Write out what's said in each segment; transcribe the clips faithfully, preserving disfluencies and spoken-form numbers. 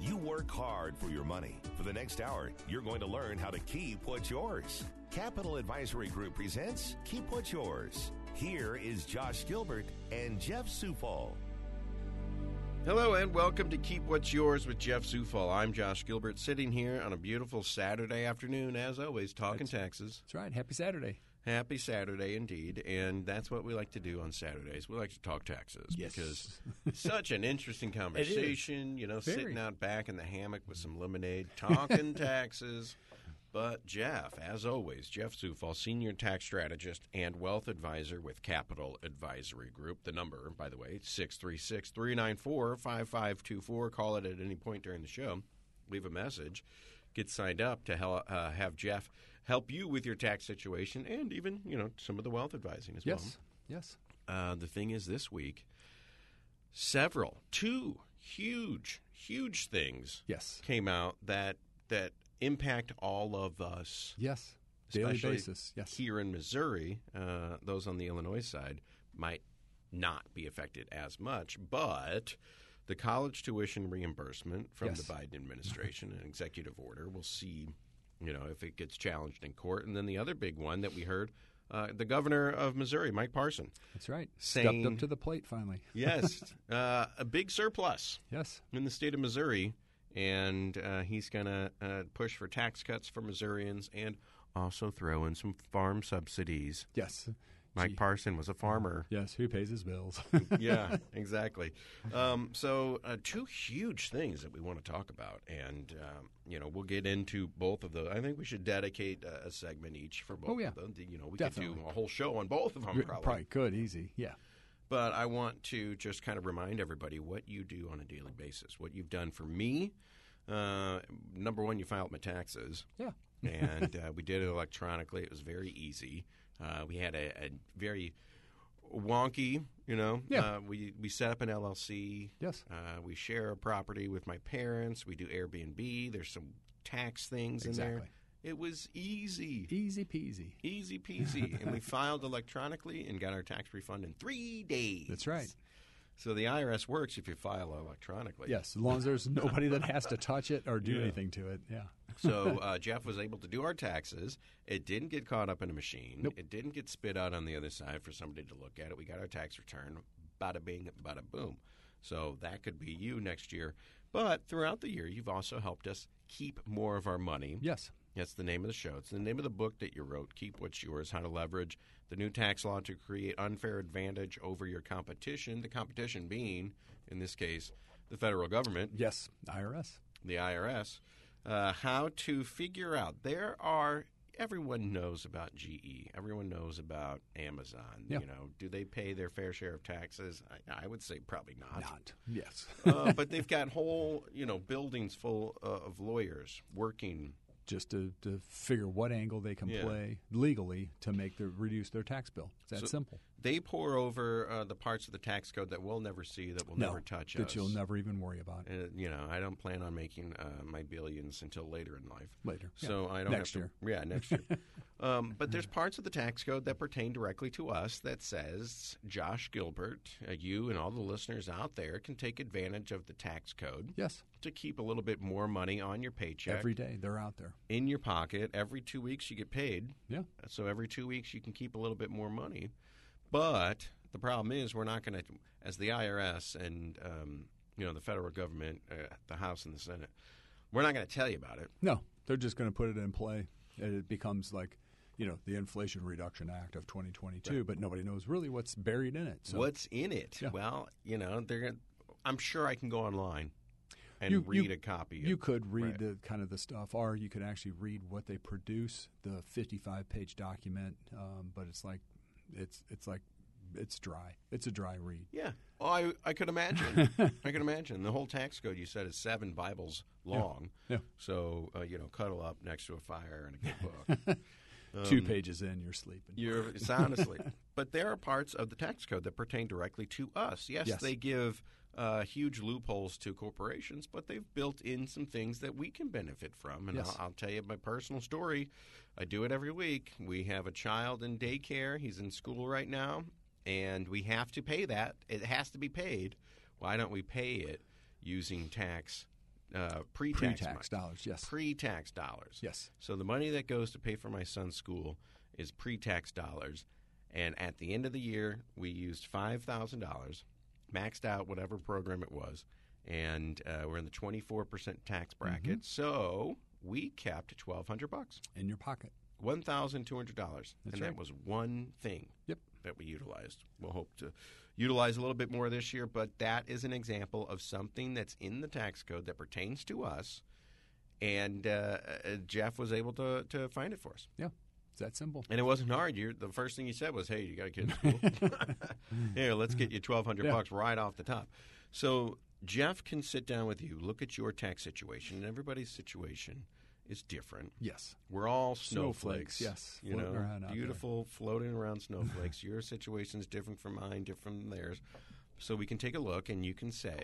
You work hard for your money. For the next hour, you're going to learn how to keep what's yours. Capital Advisory Group presents Keep What's Yours. Here is Josh Gilbert and Jeff Zufall. Hello and welcome to Keep What's Yours with Jeff Zufall. I'm Josh Gilbert, sitting here on a beautiful Saturday afternoon, as always, talking that's, taxes. That's right. Happy Saturday. Happy Saturday indeed, and that's what we like to do on Saturdays. We like to talk taxes yes. because such an interesting conversation, you know, Very. sitting out back in the hammock with some lemonade, talking taxes. But Jeff, as always, Jeff Zufall, Senior Tax Strategist and Wealth Advisor with Capital Advisory Group. The number, by the way, six three six, three nine four, five five two four. Call it at any point during the show. Leave a message. Get signed up to help, uh, have Jeff help you with your tax situation and even, you know, some of the wealth advising as yes, well. Yes, yes. Uh, the thing is, this week, several, two huge, huge things yes. came out that that impact all of us. Yes, daily basis. Yes, here in Missouri, uh, those on the Illinois side might not be affected as much, but the college tuition reimbursement from yes. the Biden administration, an executive order, we'll see, you know, if it gets challenged in court. And then the other big one that we heard, uh, the governor of Missouri, Mike Parson. That's right. Saying, stepped up to the plate finally. yes. Uh, a big surplus. Yes. In the state of Missouri. And uh, he's going to uh, push for tax cuts for Missourians and also throw in some farm subsidies. Yes. Mike Parson was a farmer. Yes, who pays his bills. yeah, exactly. Um, so uh, two huge things that we want to talk about. And, um, you know, we'll get into both of those. I think we should dedicate a, a segment each for both oh, yeah. of them. You know, we Definitely. could do a whole show on both of them we, probably. Probably could, easy, yeah. But I want to just kind of remind everybody what you do on a daily basis, what you've done for me. Uh, number one, you filed my taxes. Yeah. and uh, we did it electronically. It was very easy. Uh, we had a, a very wonky, you know. Yeah. Uh, we, we set up an L L C. Yes. Uh, we share a property with my parents. We do Airbnb. There's some tax things exactly. in there. It was easy. Easy peasy. Easy peasy. and we filed electronically and got our tax refund in three days. That's right. So the I R S works if you file electronically. Yes, as long as there's nobody that has to touch it or do yeah. anything to it. Yeah. so uh, Jeff was able to do our taxes. It didn't get caught up in a machine. Nope. It didn't get spit out on the other side for somebody to look at it. We got our tax return. Bada bing, bada boom. So that could be you next year. But throughout the year, you've also helped us keep more of our money. Yes. That's the name of the show. It's the name of the book that you wrote, Keep What's Yours, How to Leverage the New Tax Law to Create Unfair Advantage Over Your Competition, the competition being, in this case, the federal government. Yes, I R S. The I R S. Uh, how to figure out. There are – everyone knows about G E. Everyone knows about Amazon. Yeah. You know, do they pay their fair share of taxes? I, I would say probably not. Not, yes. uh, but they've got whole, you know, buildings full uh, of lawyers working – just to, to figure what angle they can yeah. play legally to make their reduce their tax bill. It's that so simple. They pour over uh, the parts of the tax code that we'll never see, that will no, never touch that us. That you'll never even worry about. Uh, you know, I don't plan on making uh, my billions until later in life. Later. So yeah. I don't next have to, year. Yeah, next year. um, but there's parts of the tax code that pertain directly to us that says Josh Gilbert, uh, you and all the listeners out there can take advantage of the tax code. Yes. To keep a little bit more money on your paycheck. Every day. They're out there. In your pocket. Every two weeks you get paid. Yeah. So every two weeks you can keep a little bit more money. But the problem is we're not going to – as the I R S and um, you know the federal government, uh, the House and the Senate, we're not going to tell you about it. No. They're just going to put it in play. And it becomes like – you know, the Inflation Reduction Act of twenty twenty-two, right. but nobody knows really what's buried in it. So. What's in it? Yeah. Well, you know, they're gonna, I'm sure I can go online. And you, read you, a copy. Of, you could read right. the kind of the stuff, or you could actually read what they produce, the fifty-five page document. Um, but it's like it's it's like it's dry. It's a dry read. Yeah. Oh, I I could imagine. I could imagine. The whole tax code you said is seven Bibles long. Yeah. Yeah. So, uh, you know, cuddle up next to a fire and a good book. Um, Two pages in, you're sleeping. You're sound asleep. But there are parts of the tax code that pertain directly to us. Yes, yes. They give uh, huge loopholes to corporations, but they've built in some things that we can benefit from. And yes. I'll, I'll tell you my personal story. I do it every week. We have a child in daycare. He's in school right now, and we have to pay that. It has to be paid. Why don't we pay it using tax Uh, pre-tax, pre-tax dollars, yes. Pre-tax dollars. Yes. So the money that goes to pay for my son's school is pre-tax dollars. And at the end of the year, we used five thousand dollars, maxed out whatever program it was, and uh, we're in the twenty-four percent tax bracket. Mm-hmm. So we kept twelve hundred bucks in your pocket. one thousand two hundred dollars. That's and right. That was one thing yep. that we utilized. We'll hope to utilize a little bit more this year, but that is an example of something that's in the tax code that pertains to us, and uh, Jeff was able to, to find it for us. Yeah, it's that simple. And it wasn't hard. You're, the first thing you said was, hey, you got a kid in school? Here, let's get you twelve hundred dollars yeah. bucks right off the top. So Jeff can sit down with you, look at your tax situation, and everybody's situation is different. Yes. We're all snowflakes. snowflakes yes. You floating know, around beautiful there. Floating around snowflakes. Your situation is different from mine, different from theirs. So we can take a look, and you can say,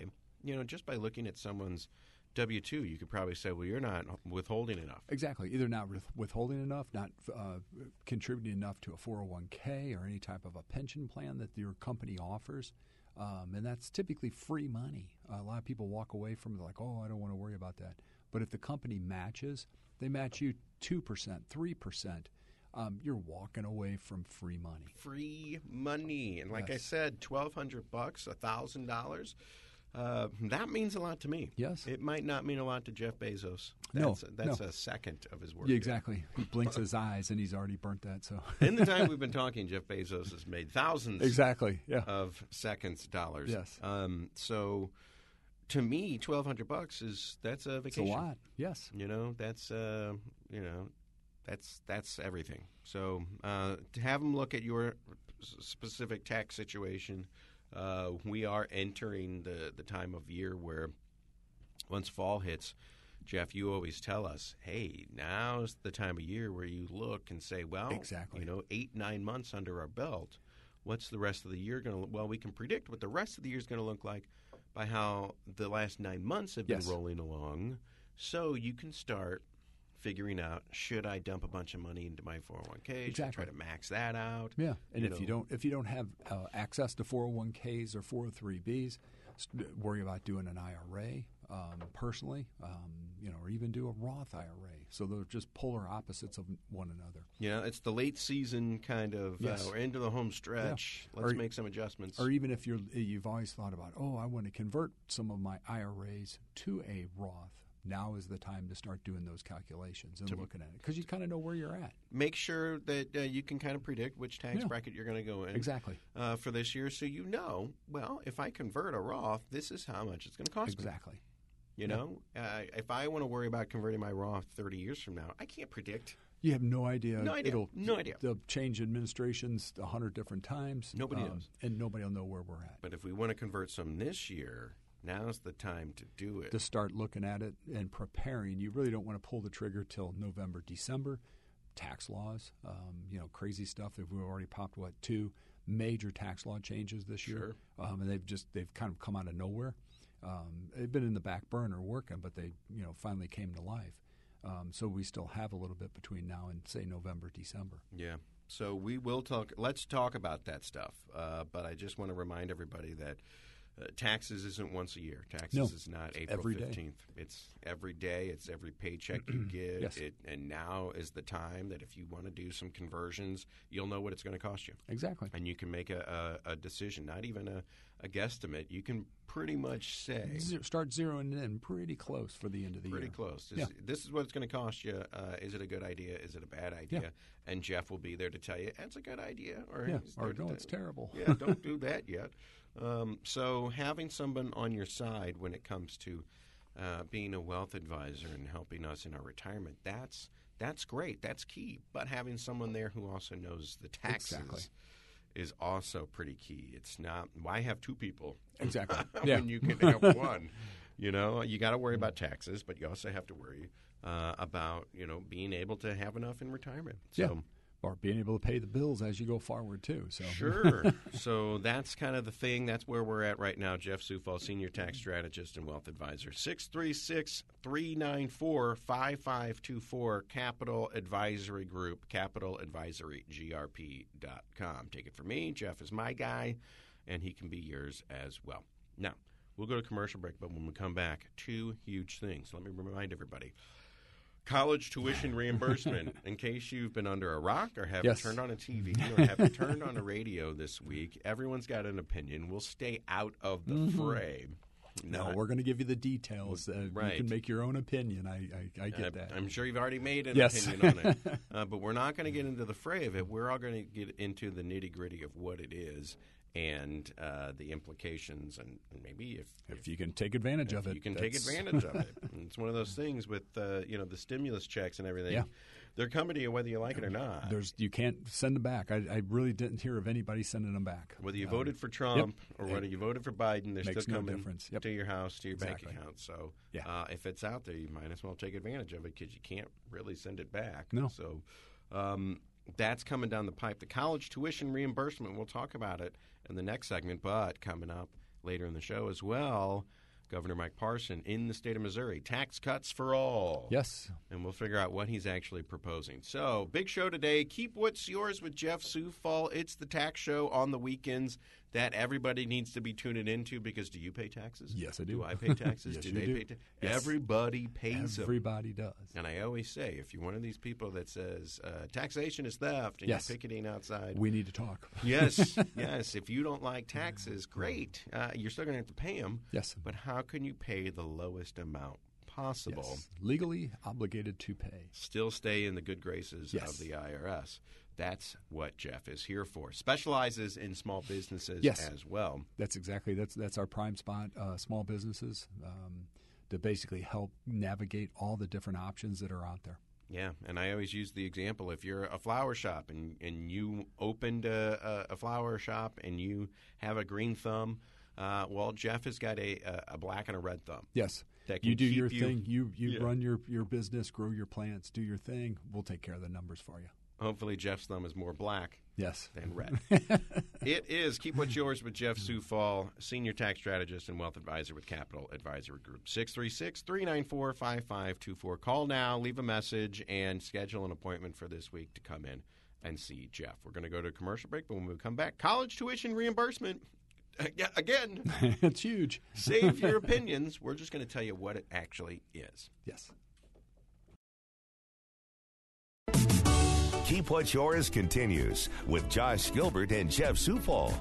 you know, just by looking at someone's W two, you could probably say, well, you're not withholding enough. Exactly. Either not withholding enough, not uh, contributing enough to a four oh one K or any type of a pension plan that your company offers. Um, and that's typically free money. A lot of people walk away from it like, oh, I don't want to worry about that. But if the company matches, they match you two percent, three percent, um, you're walking away from free money. Free money. And like yes. I said, twelve hundred bucks, one thousand dollars, uh, that means a lot to me. Yes. It might not mean a lot to Jeff Bezos. That's, no. That's no. a second of his work. Yeah, exactly. He blinks his eyes and he's already burnt that. So in the time we've been talking, Jeff Bezos has made thousands exactly. yeah. of seconds dollars. Yes. Um, so... To me, twelve hundred bucks is that's a vacation. It's a lot, yes. You know, that's uh, you know, that's that's everything. So uh, to have them look at your specific tax situation, uh, we are entering the the time of year where once fall hits, Jeff, you always tell us, hey, now's the time of year where you look and say, well, exactly. you know, eight nine months under our belt, what's the rest of the year going to look? Well, we can predict what the rest of the year is going to look like by how the last nine months have been yes. rolling along, so you can start figuring out, should I dump a bunch of money into my four oh one K? Exactly. Should I try to max that out? Yeah, and you if know. you don't if you don't have uh, access to four oh one Ks or four oh three Bs, worry about doing an I R A um, personally, um, you know, or even do a Roth I R A. So they're just polar opposites of one another. Yeah, it's the late season kind of yes. uh, we're into the home stretch. Yeah. Let's or, make some adjustments. Or even if you're you've always thought about, oh, I want to convert some of my I R As to a Roth. Now is the time to start doing those calculations and to, looking at it because you kind of know where you're at. Make sure that uh, you can kind of predict which tax yeah. bracket you're going to go in exactly uh, for this year, so you know. Well, if I convert a Roth, this is how much it's going to cost. Exactly. Me. You know, uh, if I want to worry about converting my Roth thirty years from now, I can't predict. You have no idea. No idea. It'll, no idea. They'll change administrations one hundred different times. Nobody um, knows. And nobody will know where we're at. But if we want to convert some this year, now's the time to do it. To start looking at it and preparing. You really don't want to pull the trigger till November, December. Tax laws, um, you know, crazy stuff. That we've already popped, what, two major tax law changes this year. Sure. Um, and they've just they've kind of come out of nowhere. Um, they've been in the back burner working, but they, you know, finally came to life. Um, so we still have a little bit between now and, say, November, December. Yeah. So we will talk – let's talk about that stuff. Uh, but I just want to remind everybody that uh, taxes isn't once a year. Taxes no. is not April fifteenth. It's every day. It's every paycheck you get. Yes. It, and now is the time that if you want to do some conversions, you'll know what it's going to cost you. Exactly. And you can make a, a, a decision, not even a, a guesstimate. You can – pretty much say Zero, start zeroing in pretty close for the end of the pretty year. Pretty close. Is, yeah. This is what it's going to cost you. Uh, is it a good idea? Is it a bad idea? Yeah. And Jeff will be there to tell you it's a good idea, or, yeah. or no, it's th- terrible. Yeah, don't do that yet. Um, so having someone on your side when it comes to uh, being a wealth advisor and helping us in our retirement, that's that's great. That's key. But having someone there who also knows the taxes. Exactly. is also pretty key. It's not why have two people exactly when yeah. you can have one. You know, you got to worry about taxes, but you also have to worry uh, about, you know, being able to have enough in retirement. So, yeah. Or being able to pay the bills as you go forward, too. So. Sure. So that's kind of the thing. That's where we're at right now. Jeff Zufall, Senior Tax Strategist and Wealth Advisor. six three six, three nine four, five five two four, Capital Advisory Group, Capital Advisory G R P dot com. Take it from me. Jeff is my guy, and he can be yours as well. Now, we'll go to commercial break, but when we come back, two huge things. Let me remind everybody. College tuition reimbursement, in case you've been under a rock or haven't yes. turned on a T V or haven't turned on a radio this week, everyone's got an opinion. We'll stay out of the mm-hmm. fray. No, Not, we're going to give you the details. Uh, right. You can make your own opinion. I, I, I get uh, that. I'm sure you've already made an yes. opinion on it. Uh, but we're not going to get into the fray of it. We're all going to get into the nitty-gritty of what it is and uh, the implications. And, and maybe if, if... If you can take advantage of it. you can take advantage of it. And it's one of those things with, uh, you know, the stimulus checks and everything. Yeah. They're coming to you whether you like it or not. There's You can't send them back. I, I really didn't hear of anybody sending them back. Whether you um, voted for Trump yep. or whether it you voted for Biden, they're still coming no yep. to your house, to your exactly. bank account. So yeah. uh, if it's out there, you might as well take advantage of it because you can't really send it back. No. So um, that's coming down the pipe. The college tuition reimbursement, we'll talk about it in the next segment. But coming up later in the show as well, Governor Mike Parson in the state of Missouri, tax cuts for all. Yes. And we'll figure out what he's actually proposing. So, big show today. Keep What's Yours with Jeff Zufall. It's the tax show on the weekends that everybody needs to be tuning into because do you pay taxes? Yes, I do. Do I pay taxes? yes, do they do. pay taxes? Yes. Everybody pays Everybody them. does. And I always say, if you're one of these people that says uh, taxation is theft and yes. you're picketing outside. We need to talk. yes, yes. If you don't like taxes, great. Uh, you're still going to have to pay them. Yes. But how can you pay the lowest amount possible? Yes. Legally obligated to pay. Still stay in the good graces yes. of the I R S. That's what Jeff is here for. Specializes in small businesses yes. as well. That's exactly that's that's our prime spot. Uh, small businesses um, to basically help navigate all the different options that are out there. Yeah, and I always use the example: if you're a flower shop and and you opened a, a flower shop and you have a green thumb, uh, well, Jeff has got a a black and a red thumb. Yes. You do your you, thing. You you yeah. run your your business, grow your plants, do your thing. We'll take care of the numbers for you. Hopefully, Jeff's thumb is more black yes. than red. It is Keep What's Yours with Jeff Zufall, Senior Tax Strategist and Wealth Advisor with Capital Advisory Group. six three six, three nine four, five five two four. Call now, leave a message, and schedule an appointment for this week to come in and see Jeff. We're going to go to a commercial break, but when we come back, college tuition reimbursement. Again. It's huge. Save your opinions. We're just going to tell you what it actually is. Yes. Keep What's Yours continues with Josh Gilbert and Jeff Zufall.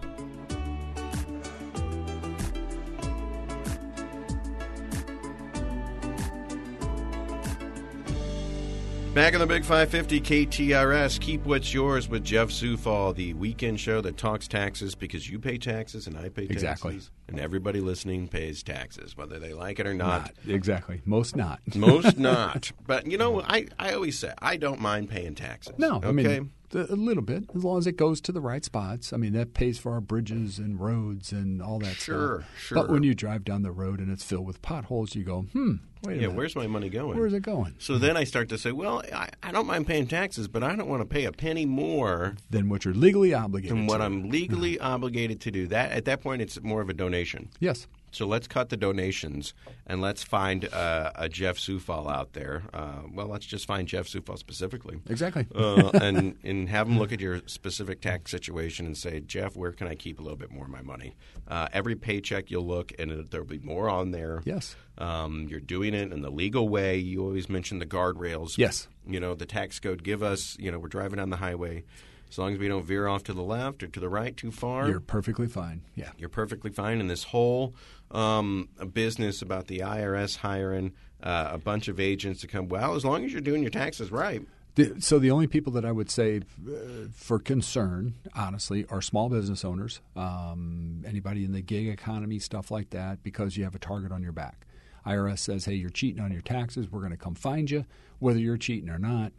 Back in the Big five fifty K T R S, Keep What's Yours with Jeff Zufall, the weekend show that talks taxes because you pay taxes and I pay taxes. Exactly. And everybody listening pays taxes, whether they like it or not. not. Exactly. Most not. Most not. But, you know, I, I always say I don't mind paying taxes. No. Okay? I mean, a little bit, as long as it goes to the right spots. I mean, that pays for our bridges and roads and all that sure, stuff. Sure, sure. But when you drive down the road and it's filled with potholes, you go, hmm. Wait a yeah, minute. Where's my money going? Where's it going? So then I start to say, well, I, I don't mind paying taxes, but I don't want to pay a penny more than what you're legally obligated than what to. I'm legally obligated to do. That at that point, it's more of a donation. Yes. So let's cut the donations and let's find uh, a Jeff Zufall out there. Uh, well, let's just find Jeff Zufall specifically. Exactly. uh, and, and have him look at your specific tax situation and say, Jeff, where can I keep a little bit more of my money? Uh, every paycheck you'll look and it, there'll be more on there. Yes. Um, you're doing it in the legal way. You always mention the guardrails. Yes. You know, the tax code give us, you know, we're driving on the highway. As long as we don't veer off to the left or to the right too far. You're perfectly fine. Yeah. You're perfectly fine. And this whole um, business about the I R S hiring uh, a bunch of agents to come, well, as long as you're doing your taxes right. The, so the only people that I would say uh, for concern, honestly, are small business owners, um, anybody in the gig economy, stuff like that, because you have a target on your back. I R S says, hey, you're cheating on your taxes. We're going to come find you, whether you're cheating or not.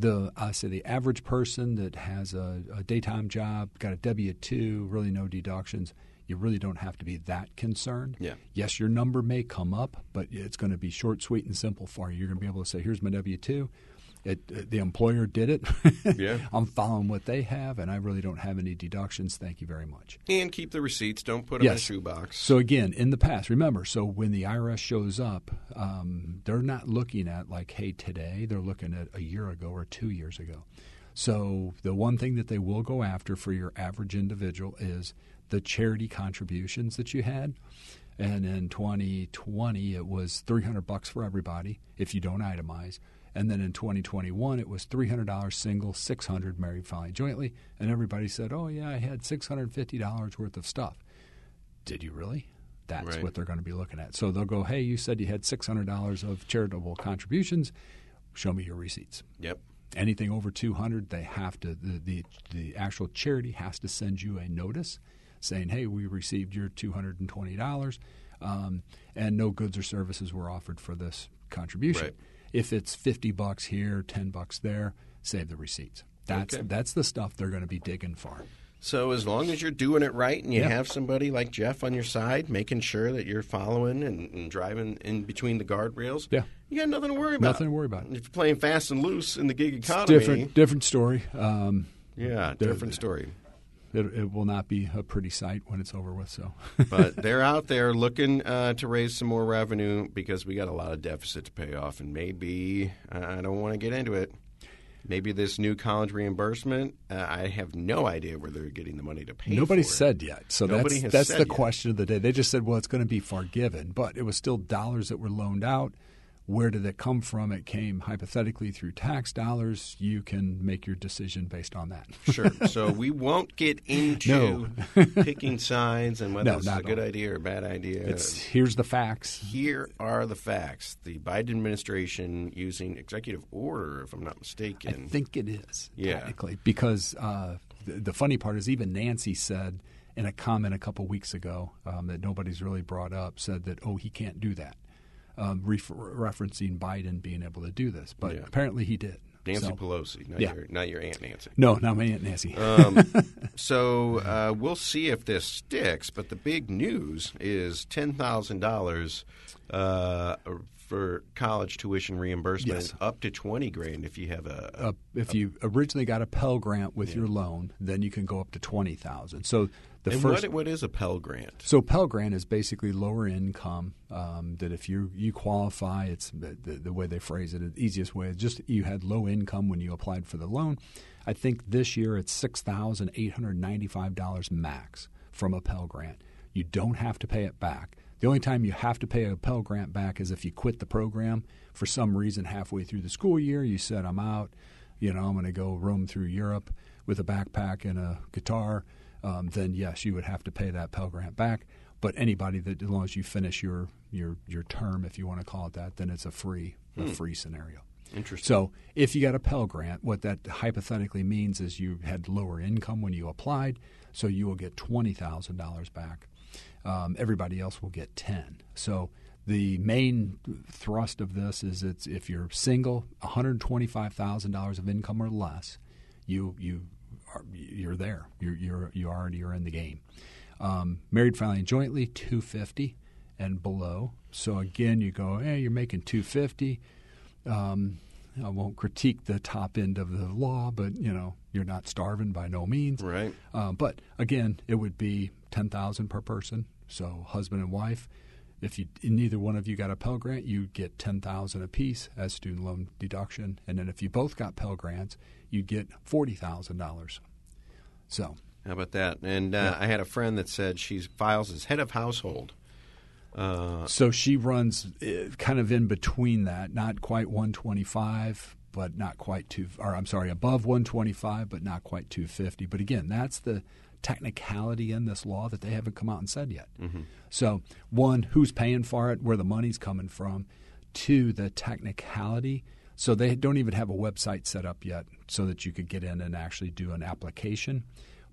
The I say the average person that has a, a daytime job, got a W two, really no deductions, you really don't have to be that concerned. Yeah. Yes, your number may come up, but it's going to be short, sweet, and simple for you. You're going to be able to say, here's my W two. It, it, the employer did it. Yeah. I'm following what they have, and I really don't have any deductions. Thank you very much. And keep the receipts. Don't put them yes. in a shoebox. So, again, in the past, remember, so when the I R S shows up, um, they're not looking at like, hey, today. They're looking at a year ago or two years ago. So the one thing that they will go after for your average individual is the charity contributions that you had. And in twenty twenty, it was three hundred bucks for everybody if you don't itemize. And then in twenty twenty-one, it was three hundred dollars single, six hundred dollars married, filing jointly. And everybody said, oh, yeah, I had six hundred fifty dollars worth of stuff. Did you really? That's right. What they're going to be looking at. So they'll go, hey, you said you had six hundred dollars of charitable contributions. Show me your receipts. Yep. Anything over two hundred dollars, they have to the, – the, the actual charity has to send you a notice saying, hey, we received your two hundred twenty dollars um, and no goods or services were offered for this contribution. Right. If it's fifty bucks here, ten bucks there, save the receipts. That's okay. That's the stuff they're going to be digging for. So as long as you're doing it right and you yeah. have somebody like Jeff on your side making sure that you're following and, and driving in between the guardrails, yeah. you got nothing to worry about. Nothing to worry about. If you're playing fast and loose in the gig economy. It's different, different story. Um, yeah, different story. It, it will not be a pretty sight when it's over with. So, but they're out there looking uh, to raise some more revenue because we got a lot of deficit to pay off. And maybe uh, I don't want to get into it. Maybe this new college reimbursement, uh, I have no idea where they're getting the money to pay Nobody for said it. Yet. So Nobody that's, has that's said the yet. Question of the day. They just said, well, it's going to be forgiven. But it was still dollars that were loaned out. Where did it come from? It came hypothetically through tax dollars. You can make your decision based on that. Sure. So we won't get into no. picking sides and whether no, it's a good all. idea or a bad idea. It's, here's the facts. Here are the facts. The Biden administration using executive order, if I'm not mistaken. I think it is, yeah. technically, because uh, the, the funny part is even Nancy said in a comment a couple weeks ago um, that nobody's really brought up, said that, oh, he can't do that. Um, refer- referencing Biden being able to do this. But yeah. apparently he did. Nancy so, Pelosi, not, yeah. your, not your Aunt Nancy. No, not my Aunt Nancy. um, so uh, we'll see if this sticks, but the big news is ten thousand dollars uh, for college tuition reimbursement, yes. up to twenty grand if you have a, a, a if a, you originally got a Pell Grant with yeah. your loan, then you can go up to twenty thousand dollars. So the and first, what, what is a Pell Grant? So Pell Grant is basically lower income um, that if you you qualify, it's the, the, the way they phrase it, the easiest way is just you had low income when you applied for the loan. I think this year it's six thousand eight hundred ninety-five dollars max from a Pell Grant. You don't have to pay it back. The only time you have to pay a Pell Grant back is if you quit the program for some reason halfway through the school year. You said, I'm out. You know, I'm going to go roam through Europe with a backpack and a guitar. Um, then, yes, you would have to pay that Pell Grant back. But anybody that, as long as you finish your your, your term, if you want to call it that, then it's a free hmm. a free scenario. Interesting. So if you got a Pell Grant, what that hypothetically means is you had lower income when you applied, so you will get twenty thousand dollars back. Um, everybody else will get ten. So the main thrust of this is it's if you're single, one hundred twenty-five thousand dollars of income or less, you you are, you're there. You're you're you already are in the game. Um, married filing jointly, two hundred fifty dollars and below. So again, you go, hey, you're making two hundred fifty dollars. Um, I won't critique the top end of the law, but you know you're not starving by no means. Right. Uh, but again, it would be ten thousand dollars per person. So husband and wife, if you neither one of you got a Pell Grant, you get ten thousand dollars apiece as student loan deduction, and then if you both got Pell Grants, you'd get forty thousand dollars. So how about that? And uh, yeah. I had a friend that said she files as head of household. Uh, so she runs kind of in between that, not quite one twenty-five, but not quite two. Or I'm sorry, above one twenty-five, but not quite two hundred fifty. But again, that's the technicality in this law that they haven't come out and said yet. Mm-hmm. So one, who's paying for it, where the money's coming from. Two, the technicality. So they don't even have a website set up yet so that you could get in and actually do an application.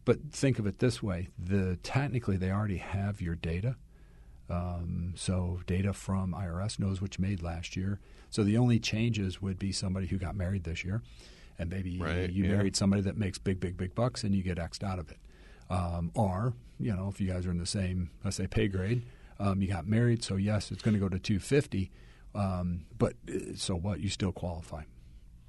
But think of it this way. The technically, they already have your data. Um, so data from I R S knows what you made last year. So the only changes would be somebody who got married this year and maybe right, you yeah. married somebody that makes big, big, big bucks, and you get X'd out of it. Um, or, you know, if you guys are in the same, let's say, pay grade, um, you got married, so yes, it's going to go to two fifty. Um, but so what? You still qualify.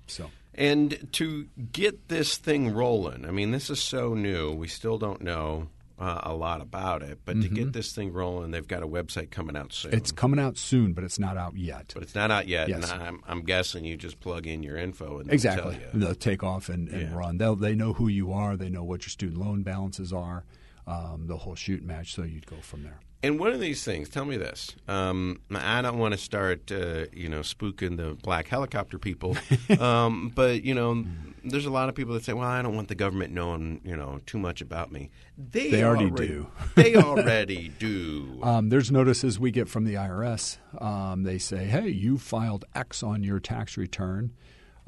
So. And to get this thing rolling, I mean, this is so new. We still don't know uh, a lot about it. But mm-hmm. to get this thing rolling, they've got a website coming out soon. It's coming out soon, but it's not out yet. But it's not out yet. Yes. And I'm, I'm guessing you just plug in your info and they'll exactly. tell you. They'll take off and, and yeah. run. They'll, they know who you are. They know what your student loan balances are, um, the whole shoot match. So you'd go from there. And one of these things, tell me this. Um, I don't want to start, uh, you know, spooking the black helicopter people. Um, but, you know, there's a lot of people that say, well, I don't want the government knowing, you know, too much about me. They, they already, already do. They already do. Um, there's notices we get from the I R S. Um, they say, hey, you filed X on your tax return,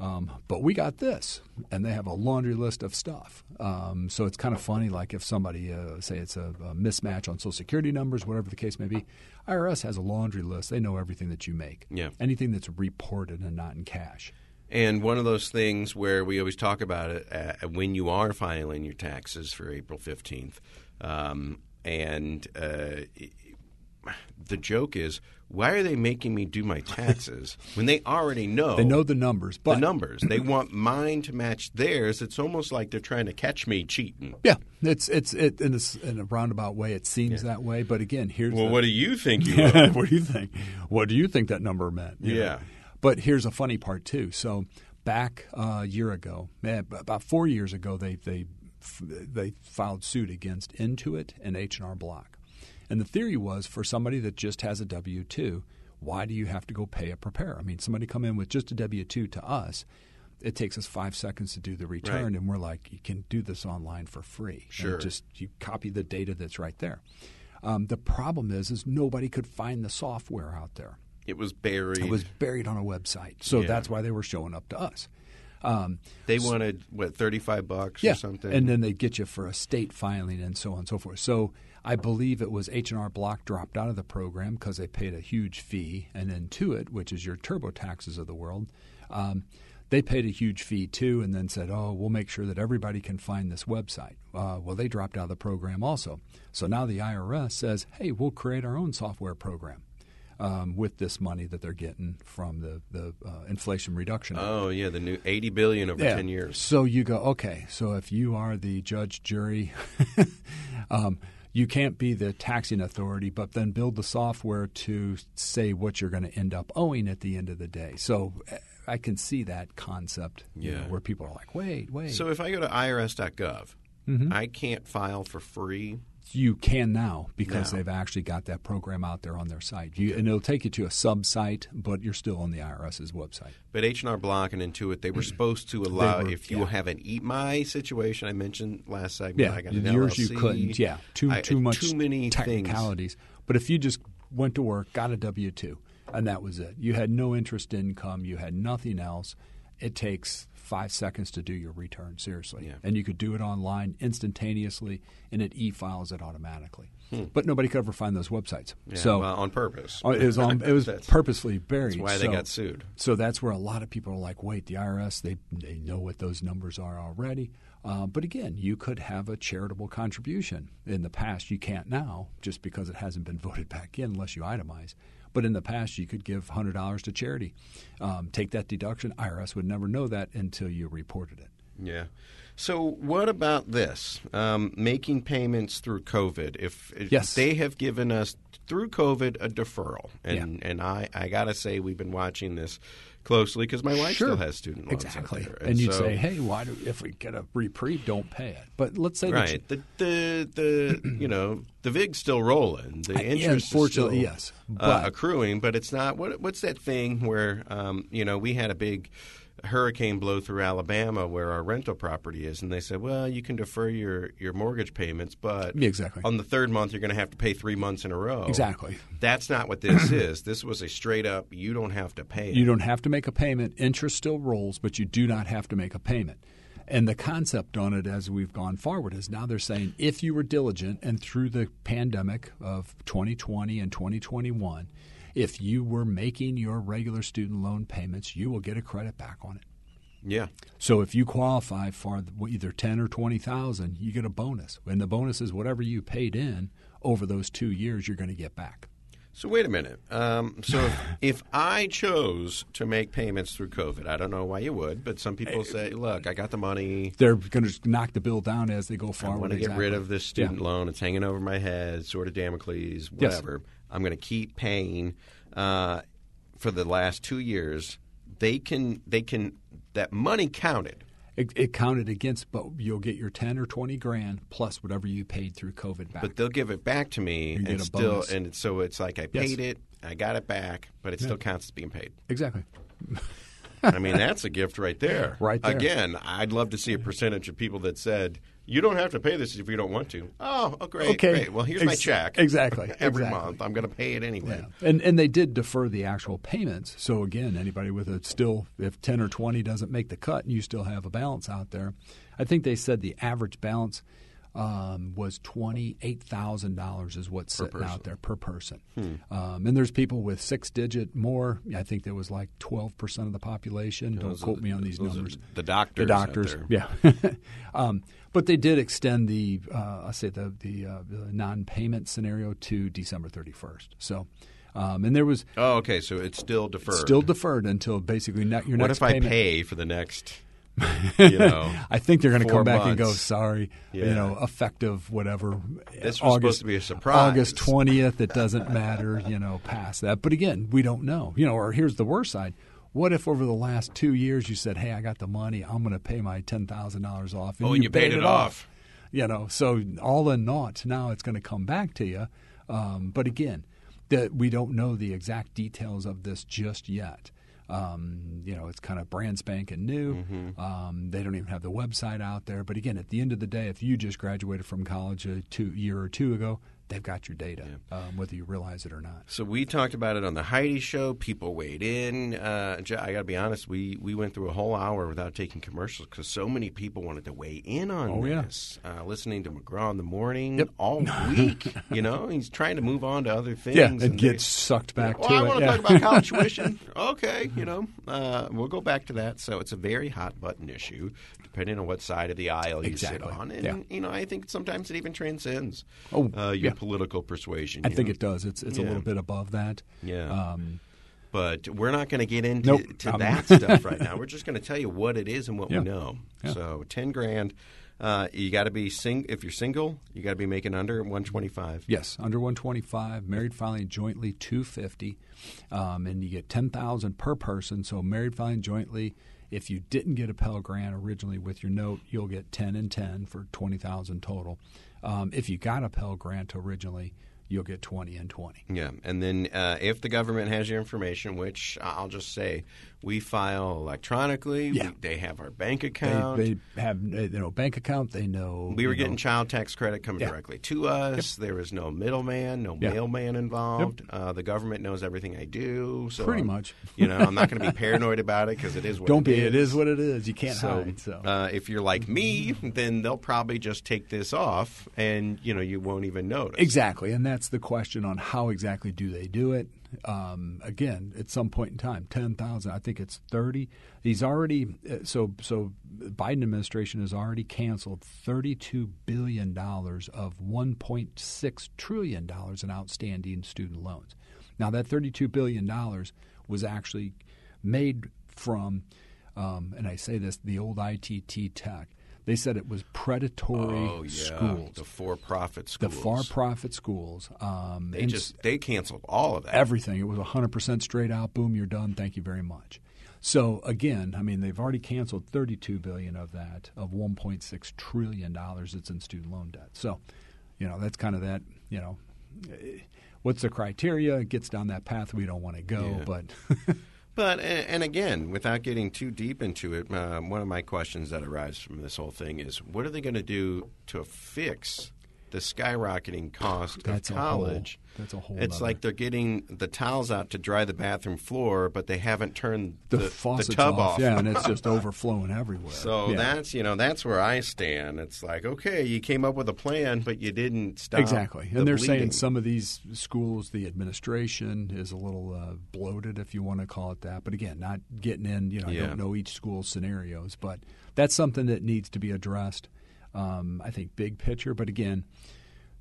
um, but we got this. And they have a laundry list of stuff. Um, so it's kind of funny, like if somebody, uh, say it's a, a mismatch on Social Security numbers, whatever the case may be, I R S has a laundry list. They know everything that you make, yeah. anything that's reported and not in cash. And one of those things where we always talk about it uh, when you are filing your taxes for April fifteenth, um, and uh, the joke is, why are they making me do my taxes when they already know? They know the numbers. But the numbers. They want mine to match theirs. It's almost like they're trying to catch me cheating. Yeah. It's it's it, in, a, in a roundabout way. It seems yeah. that way. But again, here's Well, the, what do you think you yeah, What do you think? What do you think that number meant? You yeah. know? But here's a funny part too. So back uh, a year ago, about four years ago, they they they filed suit against Intuit and H and R Block. And the theory was for somebody that just has a W two, why do you have to go pay a preparer? I mean, somebody come in with just a W two to us, it takes us five seconds to do the return, right. and we're like, you can do this online for free. Sure. And just you copy the data that's right there. Um, the problem is is nobody could find the software out there. It was buried. It was buried on a website. So yeah. that's why they were showing up to us. Um, they so, wanted, what, thirty-five bucks yeah, or something? And then they get you for a state filing and so on and so forth. So I believe it was H and R Block dropped out of the program because they paid a huge fee, and Intuit, which is your TurboTaxes of the world, um, they paid a huge fee too and then said, oh, we'll make sure that everybody can find this website. Uh, well, they dropped out of the program also. So now the I R S says, hey, we'll create our own software program. Um, with this money that they're getting from the, the uh, Inflation Reduction Act. Oh, yeah, the new eighty billion dollars over yeah. ten years. So you go, okay, so if you are the judge, jury, um, you can't be the taxing authority, but then build the software to say what you're going to end up owing at the end of the day. So I can see that concept yeah. you know, where people are like, wait, wait. So if I go to I R S dot gov, mm-hmm. I can't file for free. You can now because now. They've actually got that program out there on their site. You, and it'll take you to a sub-site, but you're still on the IRS's website. But H and R Block and Intuit, they were supposed to allow were, if you yeah. have an eat my situation I mentioned last segment. Yeah, I got an yours L L C. You couldn't. Yeah, too I, too much too many technicalities. Things. But if you just went to work, got a W two, and that was it. You had no interest income. You had nothing else. It takes five seconds to do your return, seriously. Yeah. And you could do it online instantaneously, and it e-files it automatically. Hmm. But nobody could ever find those websites. Yeah, so well, on purpose. It was, on, it was purposely buried. That's why so, they got sued. So that's where a lot of people are like, wait, the I R S, they, they know what those numbers are already. Uh, but again, you could have a charitable contribution. In the past, you can't now just because it hasn't been voted back in unless you itemize. But in the past, you could give one hundred dollars to charity. Um, take that deduction. I R S would never know that until you reported it. Yeah. So what about this, um, making payments through COVID? If, if yes. they have given us, through COVID, a deferral. And yeah. and I, I got to say we've been watching this closely because my wife sure. still has student loans. Exactly. Out there. And, and you'd so, say, hey, why do if we get a reprieve, don't pay it. But let's say right. that you, the the the you know the V I G's still rolling, the interest I, unfortunately, is still yes, but, uh, accruing, but it's not. What what's that thing where um, you know we had a big hurricane blow through Alabama where our rental property is, and they said, well, you can defer your, your mortgage payments, but exactly. on the third month you're going to have to pay three months in a row. Exactly. That's not what this is. This was a straight-up you don't have to pay it. You don't have to make a payment. Interest still rolls, but you do not have to make a payment. And the concept on it as we've gone forward is now they're saying if you were diligent and through the pandemic of twenty twenty and twenty twenty-one – if you were making your regular student loan payments, you will get a credit back on it. Yeah. So if you qualify for either ten or twenty thousand, you get a bonus, and the bonus is whatever you paid in over those two years you're going to get back. So wait a minute. Um, so if, if I chose to make payments through COVID, I don't know why you would, but some people say, look, I got the money. They're going to knock the bill down as they go forward. I want to exactly. get rid of this student yeah. loan. It's hanging over my head, sort of Damocles, whatever. Yes. I'm going to keep paying uh, for the last two years. They can – they can that money counted. It, it counted against, but you'll get your ten or twenty grand plus whatever you paid through COVID back. But they'll give it back to me, you and still, bonus. And so it's like I paid yes. it, I got it back, but it yeah. still counts as being paid. Exactly. I mean, that's a gift right there. Right there. Again, I'd love to see a percentage of people that said, "You don't have to pay this if you don't want to." Oh, oh great, okay. great. Well, here's Ex- my check. Exactly. Every exactly. month, I'm going to pay it anyway. Yeah. And and they did defer the actual payments. So again, anybody with a still, if ten or twenty doesn't make the cut, and you still have a balance out there, I think they said the average balance um, was twenty eight thousand dollars is what's per sitting person. out there per person. Hmm. Um, and there's people with six digit more. I think there was like twelve percent of the population. Yeah, Don't quote the, me on these numbers. The doctors. The doctors. Out there. Yeah. um, But they did extend the, uh, I say the the, uh, the non-payment scenario to December thirty-first. So, um, and there was. Oh, okay. So it's still deferred. It's still deferred until basically ne- your what next. What if payment. I pay for the next? You know, I think they're going to come back months. and go, sorry, yeah. you know, effective whatever. This was August, supposed to be a surprise. August twentieth. It doesn't matter. You know, past that. But again, we don't know. You know, or here's the worst side. What if over the last two years you said, hey, I got the money. I'm going to pay my ten thousand dollars off. And oh, and you, you paid, paid it off. off. You know, so all in naught. Now it's going to come back to you. Um, but again, the, we don't know the exact details of this just yet. Um, you know, it's kind of brand spanking new. Mm-hmm. Um, they don't even have the website out there. But again, at the end of the day, if you just graduated from college a two, year or two ago, they've got your data, yeah. um, whether you realize it or not. So we talked about it on the Heidi Show. People weighed in. Uh, I got to be honest. We, we went through a whole hour without taking commercials because so many people wanted to weigh in on oh, this. Yeah. Uh, listening to McGraw in the morning yep. all week. You know, he's trying to move on to other things. Yeah, and, and gets they, sucked back you know, to well, it. I want to yeah. talk about college tuition. Okay, you know, uh, we'll go back to that. So it's a very hot button issue, depending on what side of the aisle you exactly. sit on. And, yeah. you know, I think sometimes it even transcends oh, uh, your yeah. political persuasion. I think know? it does. It's it's yeah. a little bit above that. Yeah. Um, but we're not going to get into nope, to that stuff right now. We're just going to tell you what it is and what yeah. we know. Yeah. So ten grand. Uh, you got to be sing- if you're single, you got to be making under one twenty-five. Yes, under one twenty-five. Married filing jointly two fifty, um, and you get ten thousand per person. So married filing jointly. If you didn't get a Pell Grant originally with your note, you'll get ten and ten for twenty thousand total. Um, if you got a Pell Grant originally, you'll get twenty and twenty. Yeah. And then uh, if the government has your information, which I'll just say we file electronically. Yeah. We, they have our bank account. They, they have they know bank account. They know. We were getting know. child tax credit coming yeah. directly to us. Yep. There was no middleman, no yeah. mailman involved. Yep. Uh, the government knows everything I do. So Pretty I'm, much. You know, I'm not going to be paranoid about it because it is what Don't it be, is. Don't be. It is what it is. You can't so, hide. So uh, if you're like me, then they'll probably just take this off and, you know, you won't even notice. Exactly. And that's That's the question on how exactly do they do it. Um, again, at some point in time, ten thousand, I think it's thirty. He's already – so so Biden administration has already canceled thirty-two billion dollars of one point six trillion dollars in outstanding student loans. Now, that thirty-two billion dollars was actually made from um, – and I say this, the old I T T tech. They said it was predatory oh, yeah. schools, the for-profit schools, the for-profit schools. Um, they just they canceled all of that, everything. It was one hundred percent straight out. Boom, you're done. Thank you very much. So again, I mean, they've already canceled thirty-two billion dollars of that, of one point six trillion dollars that's in student loan debt. So, you know, that's kind of that. You know, what's the criteria? It gets down that path we don't want to go, yeah. but. But, and again, without getting too deep into it, um, one of my questions that arises from this whole thing is what are they going to do to fix the skyrocketing cost That's of college. A whole, that's a whole It's other. Like they're getting the towels out to dry the bathroom floor, but they haven't turned the, the, faucets the tub off. off. Yeah, and it's just overflowing everywhere. So yeah. that's, you know, that's where I stand. It's like, okay, you came up with a plan, but you didn't stop Exactly. And the they're bleeding. Saying some of these schools, the administration is a little uh, bloated, if you want to call it that. But again, not getting in, you know, yeah. I don't know each school's scenarios, but that's something that needs to be addressed. Um, I think big picture, but again,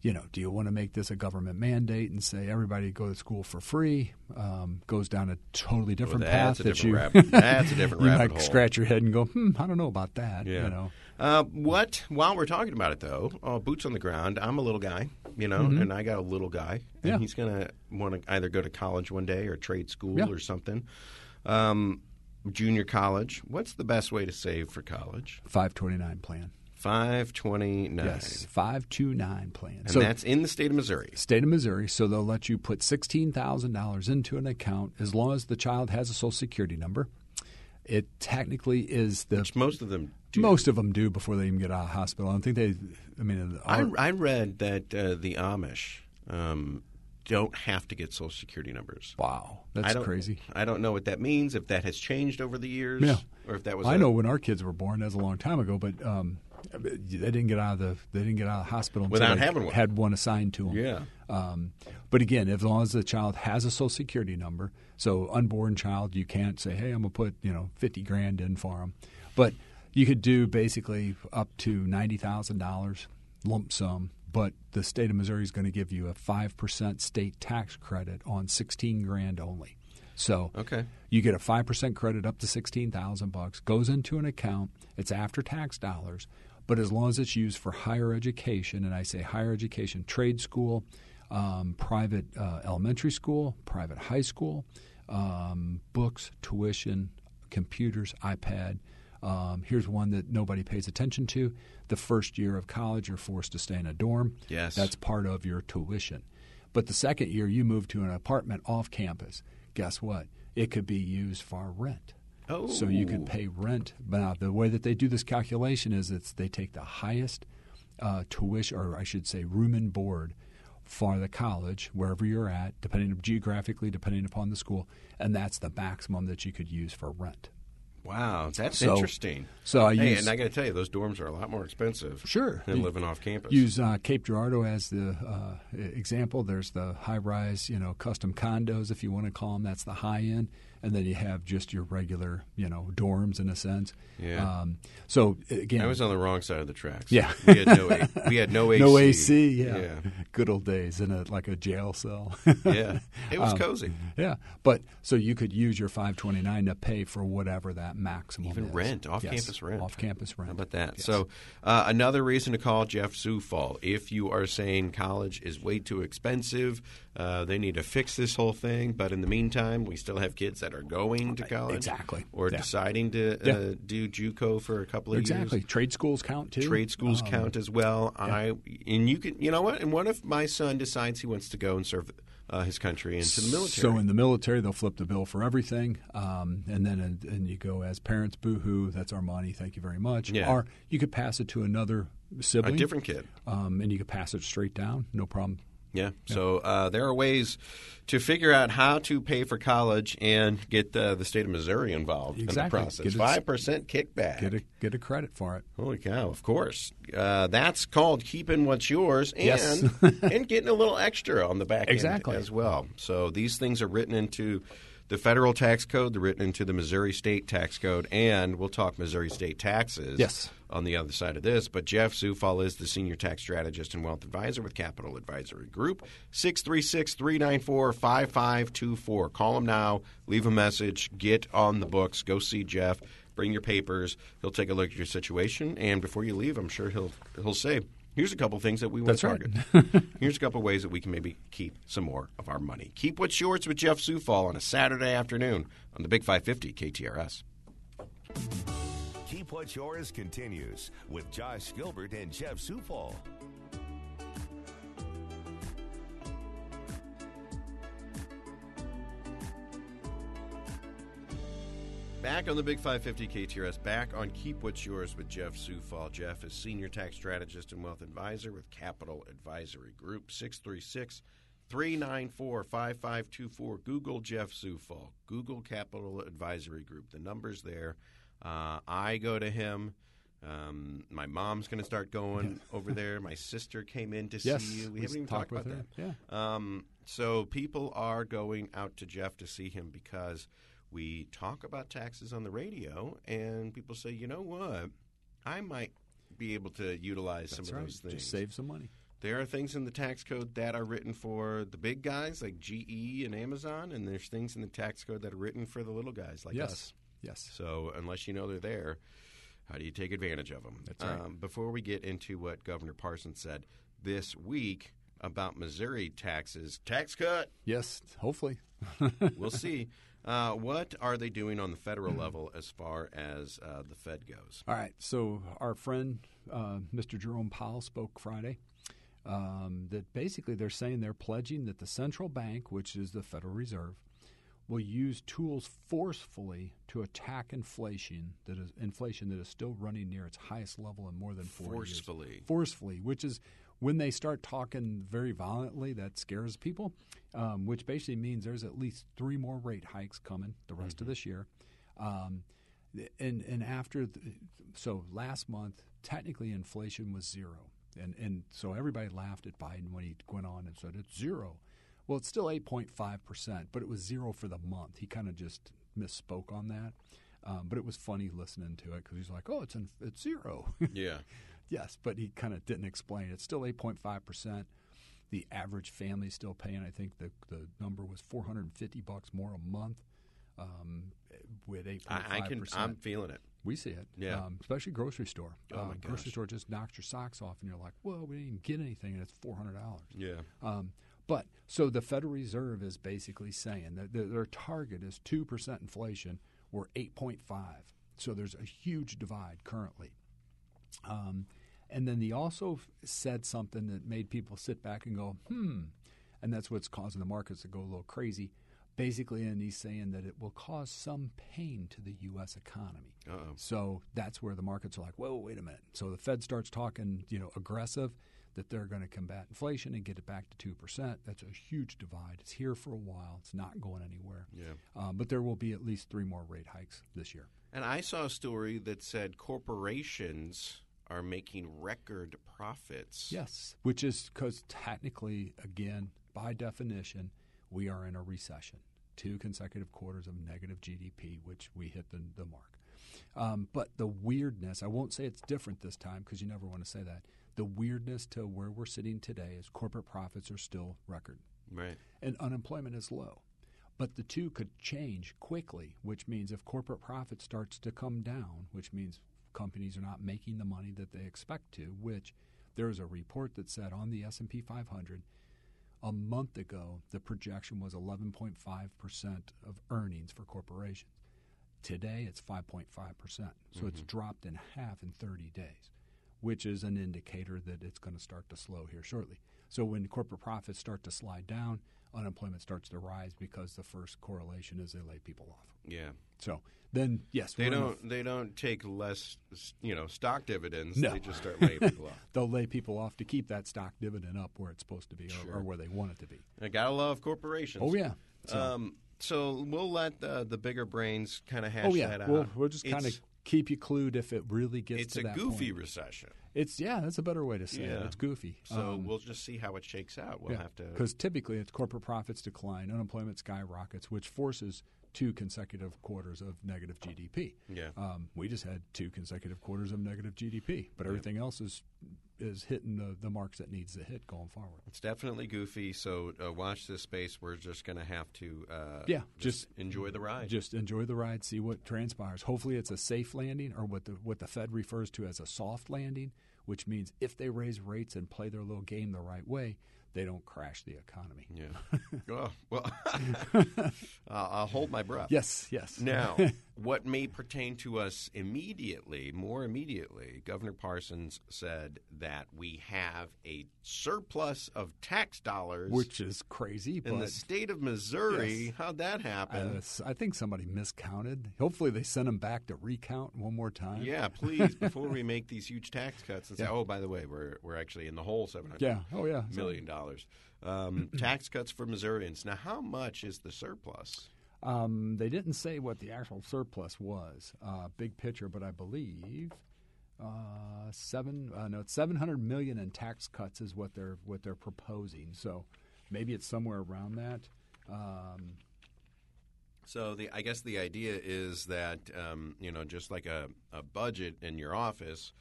you know, do you want to make this a government mandate and say everybody go to school for free? Um, goes down a totally different well, path. That's a different that you, rabbit. That's a different you rabbit might hole. Scratch your head and go, hmm, I don't know about that. Yeah. You know, uh, what? While we're talking about it, though, oh, boots on the ground. I'm a little guy, you know, mm-hmm. and I got a little guy, and yeah. he's going to want to either go to college one day or trade school yeah. or something. Um, junior college. What's the best way to save for college? five twenty-nine plan. five twenty-nine Yes, five twenty-nine plan. And so that's in the state of Missouri. State of Missouri. So they'll let you put sixteen thousand dollars into an account as long as the child has a Social Security number. It technically is the – Which most of them do. Most of them do before they even get out of hospital. I don't think they – I mean – I, I read that uh, the Amish um, don't have to get Social Security numbers. Wow. That's I crazy. I don't know what that means, if that has changed over the years yeah. or if that was well, – I know when our kids were born. That was a long time ago, but um, – They didn't get out of the they didn't get out of the hospital until without they having one. Had one assigned to them. Yeah. Um, but again, as long as the child has a Social Security number, so unborn child, you can't say, "Hey, I'm gonna put you know fifty grand in for them," but you could do basically up to ninety thousand dollars lump sum. But the state of Missouri is going to give you a five percent state tax credit on sixteen grand only. So okay. you get a five percent credit up to sixteen thousand bucks. Goes into an account. It's after tax dollars. But as long as it's used for higher education, and I say higher education, trade school, um, private uh, elementary school, private high school, um, books, tuition, computers, iPad. Um, here's one that nobody pays attention to. The first year of college, you're forced to stay in a dorm. Yes. That's part of your tuition. But the second year, you move to an apartment off campus. Guess what? It could be used for rent. Oh. So you could pay rent. Now, the way that they do this calculation is it's they take the highest uh, tuition, or I should say room and board for the college, wherever you're at, depending geographically, depending upon the school, and that's the maximum that you could use for rent. Wow, that's so, interesting. So I hey, use, and I got to tell you, those dorms are a lot more expensive sure, than you, living off campus. Use uh, Cape Girardeau as the uh, example. There's the high-rise, you know, custom condos, if you want to call them. That's the high-end. And then you have just your regular, you know, dorms in a sense. Yeah. Um, so, again. I was on the wrong side of the tracks. Yeah. We had no, a- we had no A C. No A C, yeah. yeah. Good old days in a, like a jail cell. yeah. It was um, cozy. Yeah. But so you could use your five twenty-nine to pay for whatever that maximum Even is. Even rent, off-campus yes. rent. Off-campus rent. How about that? Yes. So uh, another reason to call Jeff Zufall. If you are saying college is way too expensive, uh, they need to fix this whole thing. But in the meantime, we still have kids that are going to college exactly, or yeah. deciding to yeah. uh, do JUCO for a couple of exactly. years. Exactly, trade schools count too. Trade schools um, count as well. Yeah. I and you can, you know what? And what if my son decides he wants to go and serve uh, his country into the military? So in the military, they'll flip the bill for everything, um, and then and, and you go as parents. Boo-hoo! That's our money. Thank you very much. Yeah. Or you could pass it to another sibling, a different kid, um, and you could pass it straight down. No problem. Yeah. yeah. So uh, there are ways to figure out how to pay for college and get uh, the state of Missouri involved exactly. in the process. Five percent kickback. Get a get a credit for it. Holy cow! Of course. Uh, that's called keeping what's yours and yes. and getting a little extra on the back exactly. end as well. So these things are written into the federal tax code. They're written into the Missouri state tax code, and we'll talk Missouri state taxes. Yes. On the other side of this, but Jeff Zufall is the Senior Tax Strategist and Wealth Advisor with Capital Advisory Group, six three six, three nine four, five five two four. Call him now. Leave a message. Get on the books. Go see Jeff. Bring your papers. He'll take a look at your situation, and before you leave, I'm sure he'll he'll say, here's a couple things that we want That's to target. Right. Here's a couple ways that we can maybe keep some more of our money. Keep What's Yours with Jeff Zufall on a Saturday afternoon on the Big five fifty K T R S. Keep What's Yours continues with Josh Gilbert and Jeff Zufall. Back on the Big five fifty K T R S, back on Keep What's Yours with Jeff Zufall. Jeff is Senior Tax Strategist and Wealth Advisor with Capital Advisory Group, six three six, three nine four, five five two four. Google Jeff Zufall, Google Capital Advisory Group. The number's there. Uh, I go to him. Um, my mom's going to start going over there. My sister came in to yes, see you. We haven't even talked about her. that. Yeah. Um, so people are going out to Jeff to see him because we talk about taxes on the radio, and people say, you know what, I might be able to utilize That's some of right. those things. Just save some money. There are things in the tax code that are written for the big guys like G E and Amazon, and there's things in the tax code that are written for the little guys like yes. us. Yes. So unless you know they're there, how do you take advantage of them? That's right. Um, before we get into what Governor Parson said this week about Missouri taxes, tax cut. Yes, hopefully. We'll see. Uh, what are they doing on the federal level as far as uh, the Fed goes? All right. So our friend, uh, Mister Jerome Powell, spoke Friday um, that basically they're saying they're pledging that the central bank, which is the Federal Reserve, will use tools forcefully to attack inflation that is inflation that is still running near its highest level in more than four forcefully. years. Forcefully. Forcefully, which is when they start talking very violently, that scares people, um, which basically means there's at least three more rate hikes coming the rest mm-hmm. of this year. Um, and and after the, so last month, technically inflation was zero. And, and so everybody laughed at Biden when he went on and said it's zero. Well, it's still eight point five percent, but it was zero for the month. He kind of just misspoke on that. Um, but it was funny listening to it because he's like, oh, it's in, it's zero. Yeah. Yes, but he kind of didn't explain. It's still eight point five percent. The average family is still paying, I think the the number was four hundred fifty bucks more a month um, with eight point five percent. I, I can, I'm feeling it. We see it, yeah. um, especially grocery store. Oh um, my gosh. Grocery store just knocks your socks off and you're like, well, we didn't even get anything and it's four hundred dollars. Yeah. Um, but so the Federal Reserve is basically saying that their target is two percent inflation. We're eight point five. So there's a huge divide currently. Um, and then they also said something that made people sit back and go, hmm, and that's what's causing the markets to go a little crazy. Basically, and he's saying that it will cause some pain to the U S economy. Uh-oh. So that's where the markets are like, whoa, wait a minute. So the Fed starts talking, you know, aggressive that they're going to combat inflation and get it back to two percent. That's a huge divide. It's here for a while. It's not going anywhere. Yeah. Um, but there will be at least three more rate hikes this year. And I saw a story that said corporations are making record profits. Yes, which is because technically, again, by definition, we are in a recession. Two consecutive quarters of negative G D P, which we hit the, the mark. Um, but the weirdness, I won't say it's different this time because you never want to say that. The weirdness to where we're sitting today is corporate profits are still record. Right. And unemployment is low. But the two could change quickly, which means if corporate profit starts to come down, which means companies are not making the money that they expect to, which there is a report that said on the S and P five hundred a month ago, the projection was eleven point five percent of earnings for corporations. Today, it's five point five percent. So mm-hmm. it's dropped in half in thirty days, which is an indicator that it's going to start to slow here shortly. So when corporate profits start to slide down, unemployment starts to rise because the first correlation is they lay people off. Yeah. So then, yes. They don't f- They don't take less, you know, stock dividends. No. They just start laying people off. They'll lay people off to keep that stock dividend up where it's supposed to be sure. or, or where they want it to be. I gotta love corporations. Oh, yeah. So, um, so we'll let the, the bigger brains kind of hash oh, yeah. that out. We'll, we'll just kind of keep you clued if it really gets it's to that It's a goofy point. recession. It's yeah, that's a better way to say yeah. it. It's goofy. So um, we'll just see how it shakes out. We'll yeah, have to because typically it's corporate profits decline, unemployment skyrockets, which forces two consecutive quarters of negative G D P. Yeah, um, we just had two consecutive quarters of negative G D P, but everything yeah. else is is hitting the, the marks that needs to hit going forward. It's definitely goofy. So uh, watch this space. We're just going to have to uh, yeah, just, just enjoy the ride. Just enjoy the ride. See what transpires. Hopefully, it's a safe landing, or what the what the Fed refers to as a soft landing, which means if they raise rates and play their little game the right way, they don't crash the economy. Yeah. well, well uh, I'll hold my breath. Yes, yes. Now, what may pertain to us immediately, more immediately, Governor Parsons said that we have a surplus of tax dollars. Which is crazy. In but the state of Missouri, yes. How'd that happen? I, I think somebody miscounted. Hopefully they sent them back to recount one more time. Yeah, please, before we make these huge tax cuts and yeah. say, oh, by the way, we're we're actually in the whole seven hundred dollars yeah. Oh, yeah. million dollars. Um, tax cuts for Missourians. Now, how much is the surplus? Um, they didn't say what the actual surplus was, uh, big picture, but I believe uh, seven. Uh, no, it's seven hundred million in tax cuts is what they're what they're proposing. So maybe it's somewhere around that. Um, so the I guess the idea is that um, you know, just like a, a budget in your office.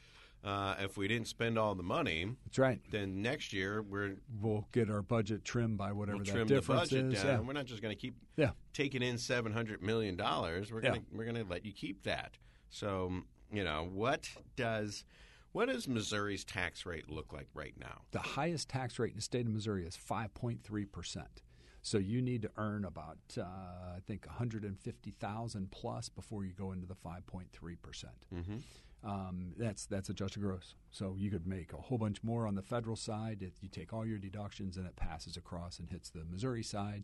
Uh, if we didn't spend all the money, that's right. Then next year we're we'll get our budget trimmed by whatever we'll that trim difference the budget is. Down. Yeah. We're not just going to keep yeah. taking in seven hundred million dollars. We're yeah. going we're going to let you keep that. So you know what does what does Missouri's tax rate look like right now? The highest tax rate in the state of Missouri is five point three percent. So you need to earn about uh, I think one hundred and fifty thousand plus before you go into the five point three percent. Um, that's that's adjusted gross. So you could make a whole bunch more on the federal side. It, you take all your deductions and it passes across and hits the Missouri side,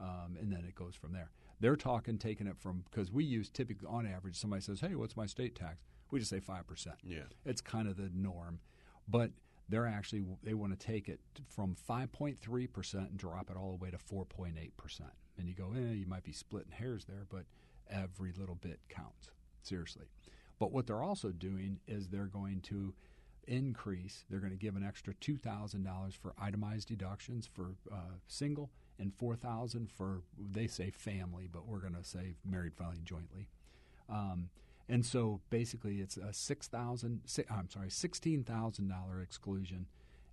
um, and then it goes from there. They're talking taking it from – because we use typically on average somebody says, hey, what's my state tax? We just say five percent. Yeah. It's kind of the norm. But they're actually – they want to take it from five point three percent and drop it all the way to four point eight percent. And you go, eh, you might be splitting hairs there, but every little bit counts, seriously. But what they're also doing is they're going to increase. They're going to give an extra two thousand dollars for itemized deductions for uh, single and four thousand dollars for, they say family, but we're going to say married, filing jointly. Um, and so basically it's a six thousand dollars I'm sorry, sixteen thousand dollars exclusion.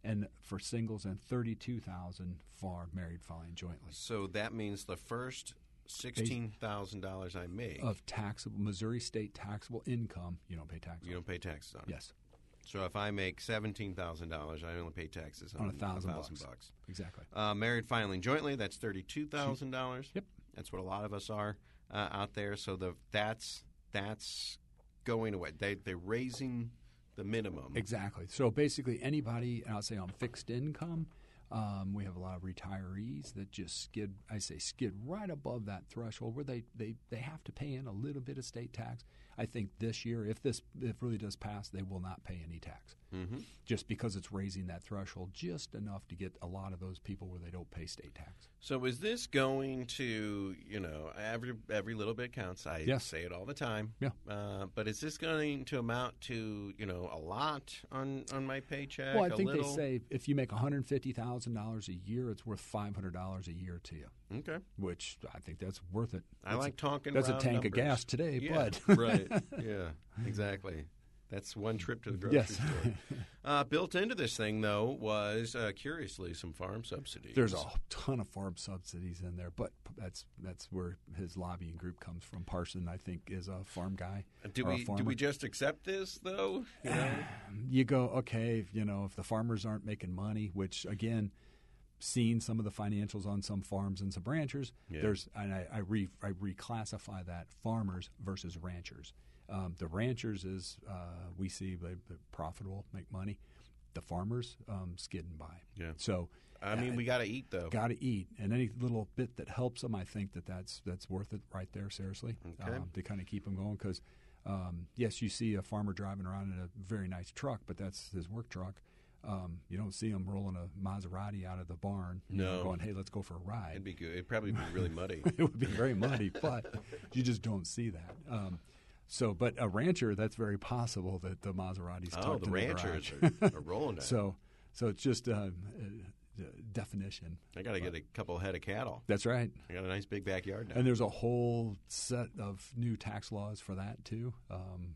And for singles and thirty-two thousand dollars for married, filing jointly. So that means the first sixteen thousand dollars I make of taxable Missouri state taxable income, you don't pay taxes. You don't pay taxes on it. Yes. So if I make seventeen thousand dollars, I only pay taxes on, on a thousand, thousand bucks. bucks. Exactly. Uh, married filing jointly, that's thirty-two thousand dollars. Yep. That's what a lot of us are uh, out there. So the that's that's going away. They they're raising the minimum. Exactly. So basically anybody, and I'll say on fixed income. Um, we have a lot of retirees that just skid, I say skid right above that threshold where they, they, they have to pay in a little bit of state tax. I think this year, if this if really does pass, they will not pay any tax mm-hmm. just because it's raising that threshold just enough to get a lot of those people where they don't pay state tax. So is this going to, you know, every every little bit counts. I yes. say it all the time. Yeah. Uh, but is this going to amount to, you know, a lot on, on my paycheck? Well, I think little? They say if you make one hundred fifty thousand dollars a year, it's worth five hundred dollars a year to you. Okay. Which I think that's worth it. I that's like a, talking That's round a tank numbers. Of gas today, yeah, but. Right. Yeah, exactly. That's one trip to the grocery yes. store. Uh, built into this thing, though, was, uh, curiously, some farm subsidies. There's a ton of farm subsidies in there, but that's that's where his lobbying group comes from. Parson, I think, is a farm guy. Do, we, do we just accept this, though? You, know? You go, okay, if, you know, if the farmers aren't making money, which, again, seen some of the financials on some farms and some ranchers, yeah. there's and I, I, re, I reclassify that farmers versus ranchers. Um, the ranchers is uh, we see they're profitable, make money. The farmers um, skidding by. Yeah. So I mean, uh, we got to eat though. Got to eat, and any little bit that helps them, I think that that's that's worth it right there. Seriously, okay. um, to kind of keep them going because um, yes, you see a farmer driving around in a very nice truck, but that's his work truck. Um, you don't see them rolling a Maserati out of the barn no. going, hey, let's go for a ride. It'd be good. It'd probably be really muddy. It would be very muddy, but you just don't see that. Um, so, but a rancher, that's very possible that the Maserati's tucked oh, the in ranchers the ranchers are, are rolling it. so, so it's just uh, a, a definition. I got to get a couple head of cattle. That's right. I got a nice big backyard now. And there's a whole set of new tax laws for that too. Um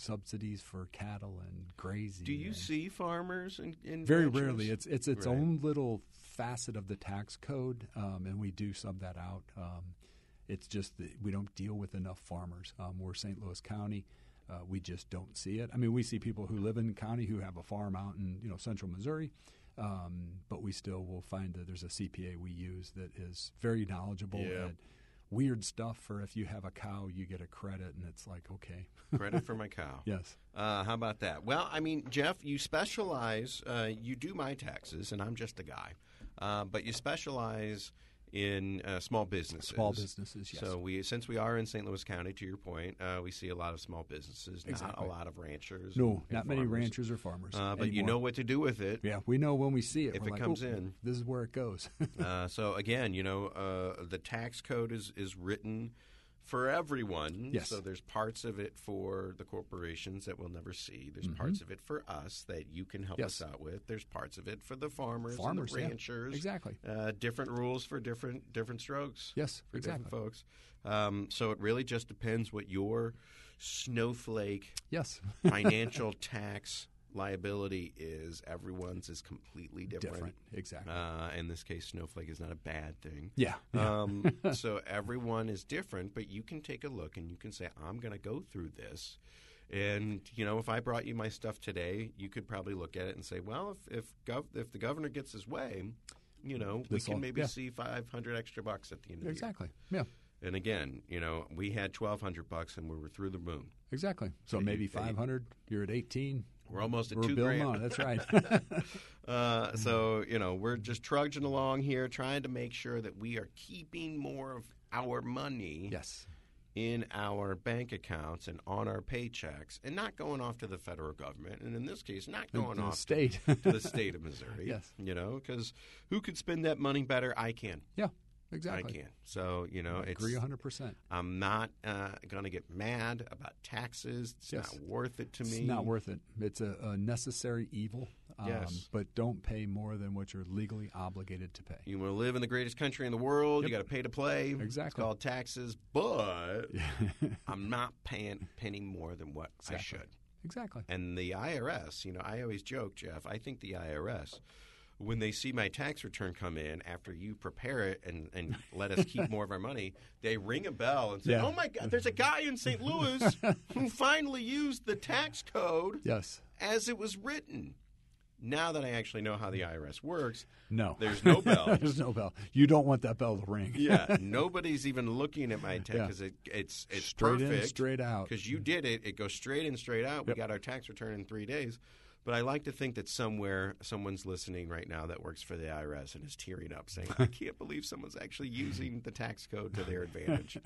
Subsidies for cattle and grazing. Do you see farmers in, in very ranchers? Rarely? It's it's its right. own little facet of the tax code, um, and we do sub that out. Um, it's just that we don't deal with enough farmers. Um, we're Saint Louis County. Uh, we just don't see it. I mean, we see people who live in the county who have a farm out in you know central Missouri, Um, but we still will find that there's a C P A we use that is very knowledgeable yeah. at weird stuff. For if you have a cow, you get a credit, and it's like, okay. Credit for my cow. Yes. Uh, how about that? Well, I mean, Jeff, you specialize uh, – you do my taxes, and I'm just a guy. Uh, but you specialize – in uh, small businesses. Small businesses, yes. So we, since we are in Saint Louis County, to your point, uh, we see a lot of small businesses, exactly. Not a lot of ranchers. No, not farmers. Many ranchers or farmers. Uh, but anymore. You know what to do with it. Yeah, we know when we see it. If We're it like, comes oh, in. This is where it goes. uh, so again, you know, uh, the tax code is, is written for everyone. Yes. So there's parts of it for the corporations that we'll never see. There's mm-hmm. parts of it for us that you can help yes. us out with. There's parts of it for the farmers, farmers and the ranchers. Yeah. Exactly. Uh, different rules for different different strokes. Yes, for exactly. different folks. Um, so it really just depends what your snowflake yes. financial tax liability is. Everyone's is completely different. different. Exactly. Uh, in this case, snowflake is not a bad thing. Yeah. yeah. Um, so everyone is different, but you can take a look and you can say, I'm going to go through this. And, you know, if I brought you my stuff today, you could probably look at it and say, well, if if, gov- if the governor gets his way, you know, this we can all, maybe yeah. see five hundred extra bucks at the end of exactly. the year. Exactly. Yeah. And again, you know, we had twelve hundred bucks and we were through the moon. Exactly. So, so maybe you, five hundred, you're at eighteen. We're almost at we're two grand. On. That's right. uh, so, you know, we're just trudging along here trying to make sure that we are keeping more of our money yes. in our bank accounts and on our paychecks and not going off to the federal government. And in this case, not going to off the state. to, to the state of Missouri, yes. you know, because who could spend that money better? I can. Yeah. Exactly. I can't. So, you know, I agree it's. one hundred percent. I'm not uh, going to get mad about taxes. It's yes. not worth it to me. It's not worth it. It's a, a necessary evil. Um, yes. But don't pay more than what you're legally obligated to pay. You want to live in the greatest country in the world. Yep. You got to pay to play. Exactly. It's called taxes. But I'm not paying a penny more than what exactly. I should. Exactly. And the I R S, you know, I always joke, Jeff, I think the I R S – when they see my tax return come in after you prepare it and, and let us keep more of our money, they ring a bell and say, yeah. oh, my God, there's a guy in Saint Louis who finally used the tax code yes. as it was written. Now that I actually know how the I R S works, no, there's no bell. There's no bell. You don't want that bell to ring. yeah, nobody's even looking at my tax because yeah. it, it's it's straight perfect. Straight in, straight out. Because you did it. It goes straight in, straight out. Yep. We got our tax return in three days. But I like to think that somewhere someone's listening right now that works for the I R S and is tearing up saying, I can't believe someone's actually using the tax code to their advantage.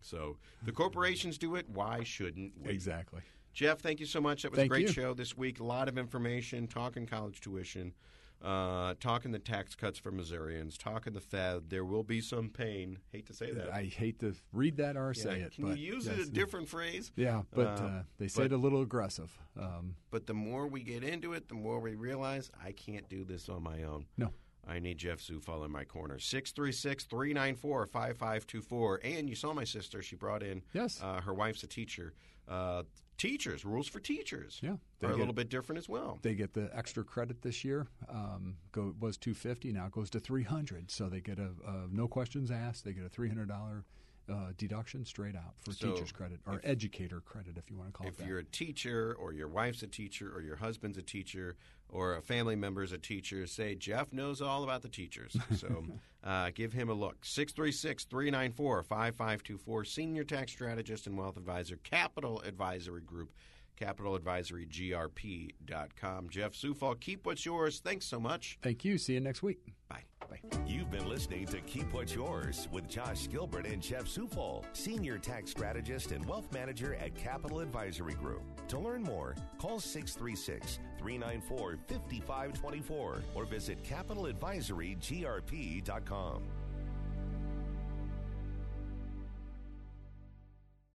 So the corporations do it. Why shouldn't we? Exactly. Jeff, thank you so much. That was thank a great you. show this week. A lot of information, talking college tuition, uh, talking the tax cuts for Missourians, talking the Fed. There will be some pain. Hate to say that. I hate to read that or yeah, say it. Can but you use yes, it a different phrase? Yeah, but uh, uh, they say it a little aggressive. Um, but the more we get into it, the more we realize I can't do this on my own. No. I need Jeff Zufall in my corner. six three six, three nine four, five five two four. And you saw my sister. She brought in yes. uh, her wife's a teacher. Uh, teachers, rules for teachers yeah, are get, a little bit different as well. They get the extra credit this year. Um, go, was two hundred fifty dollars. Now it goes to three hundred dollars. So they get a, a no questions asked. They get a three hundred dollars Uh, deduction straight out for so teacher's credit or if, educator credit, if you want to call it that. If you're a teacher or your wife's a teacher or your husband's a teacher or a family member's a teacher, say Jeff knows all about the teachers. So uh, give him a look. six three six, three nine four, five five two four, Senior Tax Strategist and Wealth Advisor, Capital Advisory Group, Capital Advisory G R P dot com. Jeff Zufall, Keep What's Yours. Thanks so much. Thank you. See you next week. Bye. Bye. You've been listening to Keep What's Yours with Josh Gilbert and Jeff Zufall, Senior Tax Strategist and Wealth Manager at Capital Advisory Group. To learn more, call six three six, three nine four, five five two four or visit Capital Advisory G R P dot com.